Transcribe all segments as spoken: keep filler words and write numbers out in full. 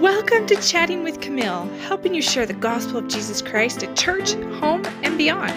Welcome to Chatting with Camille, helping you share the gospel of Jesus Christ at church, home, and beyond.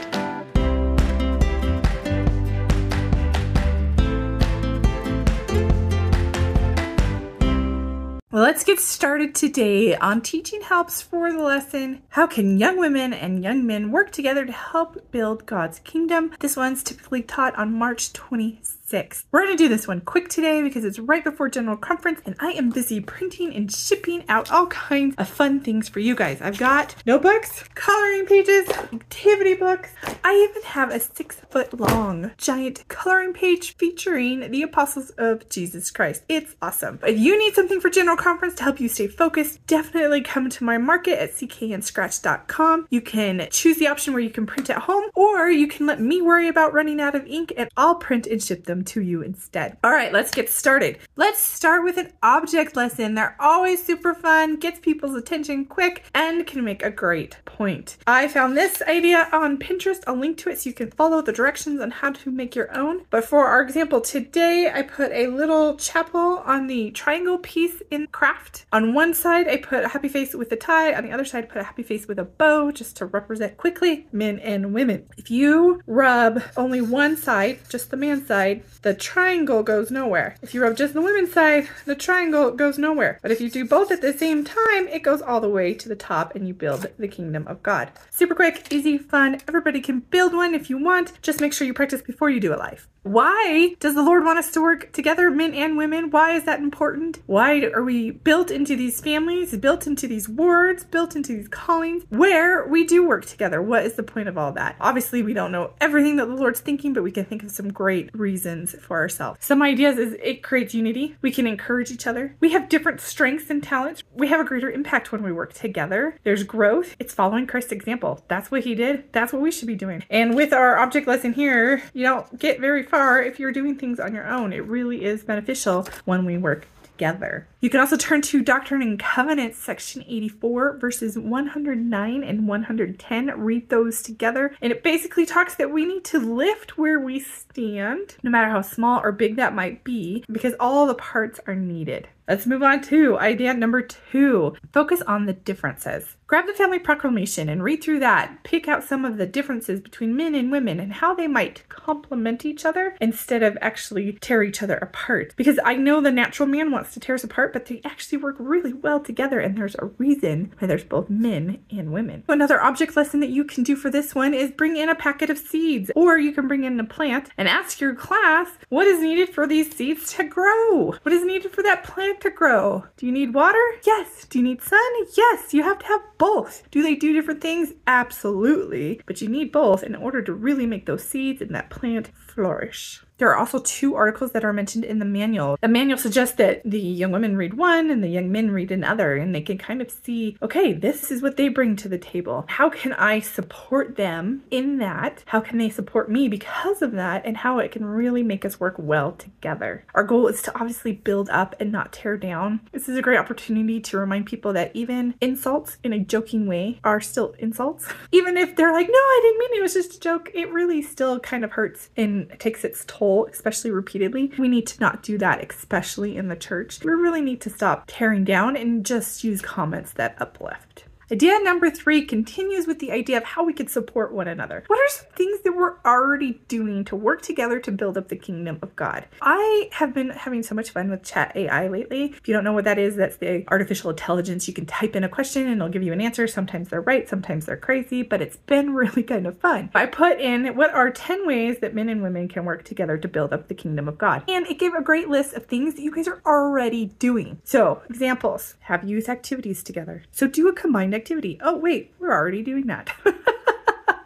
Well, let's get started today on teaching helps for the lesson, How Can Young Women and Young Men Work Together to Help Build God's Kingdom? This one's typically taught on March twenty-sixth. We're going to do this one quick today because it's right before General Conference and I am busy printing and shipping out all kinds of fun things for you guys. I've got notebooks, coloring pages, activity books. I even have a six foot long giant coloring page featuring the apostles of Jesus Christ. It's awesome. If you need something for General Conference to help you stay focused, definitely come to my market at c k n scratch dot com. You can choose the option where you can print at home, or you can let me worry about running out of ink and I'll print and ship them to you instead. All right, let's get started. Let's start with an object lesson. They're always super fun, gets people's attention quick, and can make a great point. I found this idea on Pinterest. I'll link to it so you can follow the directions on how to make your own. But for our example today, I put a little chapel on the triangle piece in craft. On one side, I put a happy face with a tie. On the other side, I put a happy face with a bow just to represent quickly men and women. If you rub only one side, just the man's side, the triangle goes nowhere. If you rub just the women's side, the triangle goes nowhere. But if you do both at the same time, it goes all the way to the top and you build the kingdom of God. Super quick, easy, fun. Everybody can build one if you want. Just make sure you practice before you do it live. Why does the Lord want us to work together, men and women? Why is that important? Why are we built into these families, built into these wards, built into these callings, where we do work together? What is the point of all that? Obviously, we don't know everything that the Lord's thinking, but we can think of some great reasons for ourselves. Some ideas is it creates unity. We can encourage each other. We have different strengths and talents. We have a greater impact when we work together. There's growth. It's following Christ's example. That's what he did. That's what we should be doing. And with our object lesson here, you don't get very far if you're doing things on your own. It really is beneficial when we work together. You can also turn to Doctrine and Covenants, section eighty-four, verses one hundred nine and one hundred ten. Read those together. And it basically talks that we need to lift where we stand, no matter how small or big that might be, because all the parts are needed. Let's move on to idea number two. Focus on the differences. Grab the family proclamation and read through that. Pick out some of the differences between men and women and how they might complement each other instead of actually tear each other apart. Because I know the natural man wants to tear us apart, but they actually work really well together, and there's a reason why there's both men and women. Another object lesson that you can do for this one is bring in a packet of seeds, or you can bring in a plant and ask your class what is needed for these seeds to grow. What is needed for that plant to grow? Do you need water? Yes. Do you need sun? Yes. You have to have both. Do they do different things? Absolutely. But you need both in order to really make those seeds and that plant flourish. There are also two articles that are mentioned in the manual. The manual suggests that the young women read one and the young men read another, and they can kind of see, okay, this is what they bring to the table. How can I support them in that? How can they support me because of that? And how it can really make us work well together. Our goal is to obviously build up and not tear down. This is a great opportunity to remind people that even insults in a joking way are still insults. Even if they're like, no, I didn't mean it, it was just a joke, it really still kind of hurts and takes its toll, especially repeatedly. We need to not do that, especially in the church. We really need to stop tearing down and just use comments that uplift. Idea number three continues with the idea of how we could support one another. What are some things that we're already doing to work together to build up the kingdom of God? I have been having so much fun with Chat A I lately. If you don't know what that is, that's the artificial intelligence. You can type in a question and it'll give you an answer. Sometimes they're right, sometimes they're crazy, but it's been really kind of fun. I put in what are ten ways that men and women can work together to build up the kingdom of God. And it gave a great list of things that you guys are already doing. So examples, have youth activities together. So do a combined activity. Oh, wait, we're already doing that.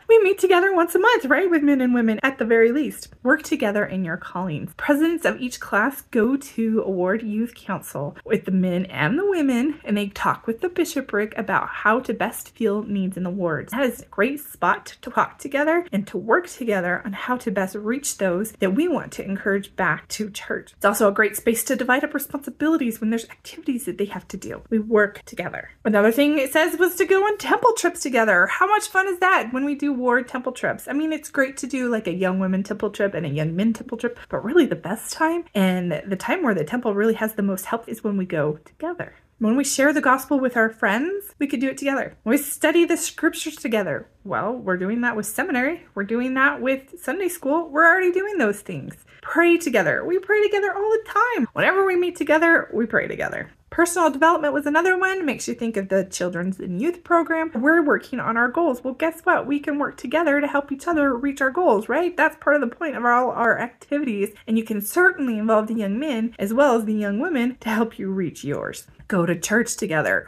We meet together once a month, right? With men and women at the very least. Work together in your callings. Presidents of each class go to a ward youth council with the men and the women, and they talk with the bishopric about how to best fill needs in the wards. That is a great spot to talk together and to work together on how to best reach those that we want to encourage back to church. It's also a great space to divide up responsibilities when there's activities that they have to do. We work together. Another thing it says was to go on temple trips together. How much fun is that when we do ward temple trips? I mean, it's great to do like a young women temple trip and a young men temple trip, but really the best time and the time where the temple really has the most help is when we go together. When we share the gospel with our friends, we could do it together. When we study the scriptures together, well, we're doing that with seminary. We're doing that with Sunday school. We're already doing those things. Pray together. We pray together all the time. Whenever we meet together, we pray together. Personal development was another one. Makes you think of the children's and youth program. We're working on our goals. Well, guess what? We can work together to help each other reach our goals, right? That's part of the point of all our activities. And you can certainly involve the young men as well as the young women to help you reach yours. Go to church together.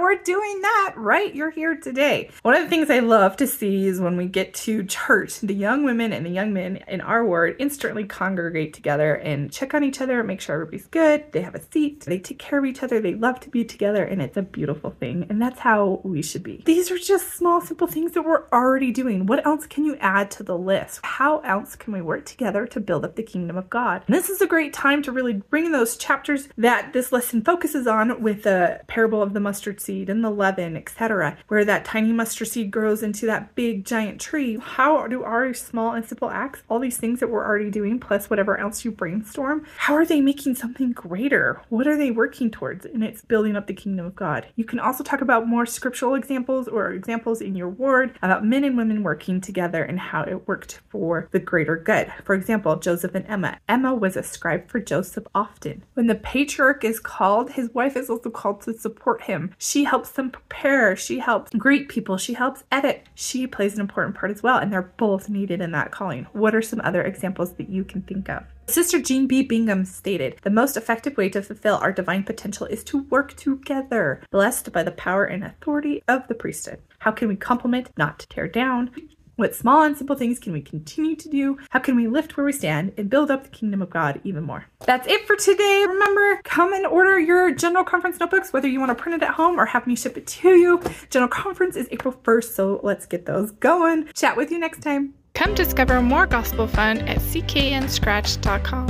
We're doing that, right? You're here today. One of the things I love to see is when we get to church, the young women and the young men in our ward instantly congregate together and check on each other, make sure everybody's good, they have a seat, they take care of each other, they love to be together, and it's a beautiful thing. And that's how we should be. These are just small, simple things that we're already doing. What else can you add to the list? How else can we work together to build up the kingdom of God? And this is a great time to really bring those chapters that this lesson focuses on with the parable of the mustard seed and the leaven, et cetera, where that tiny mustard seed grows into that big giant tree. How do our small and simple acts, all these things that we're already doing, plus whatever else you brainstorm, how are they making something greater? What are they working towards? And it's building up the kingdom of God. You can also talk about more scriptural examples or examples in your ward about men and women working together and how it worked for the greater good. For example, Joseph and Emma. Emma was a scribe for Joseph often. When the patriarch is called, his wife is also called to support him. She helps them prepare. She helps greet people. She helps edit. She plays an important part as well. And they're both needed in that calling. What are some other examples that you can think of? Sister Jean B. Bingham stated, "The most effective way to fulfill our divine potential is to work together, blessed by the power and authority of the priesthood. How can we complement, not tear down? What small and simple things can we continue to do? How can we lift where we stand and build up the kingdom of God even more?" That's it for today. Remember, come and order your General Conference notebooks, whether you want to print it at home or have me ship it to you. General Conference is April first, so let's get those going. Chat with you next time. Come discover more gospel fun at c k n scratch dot com.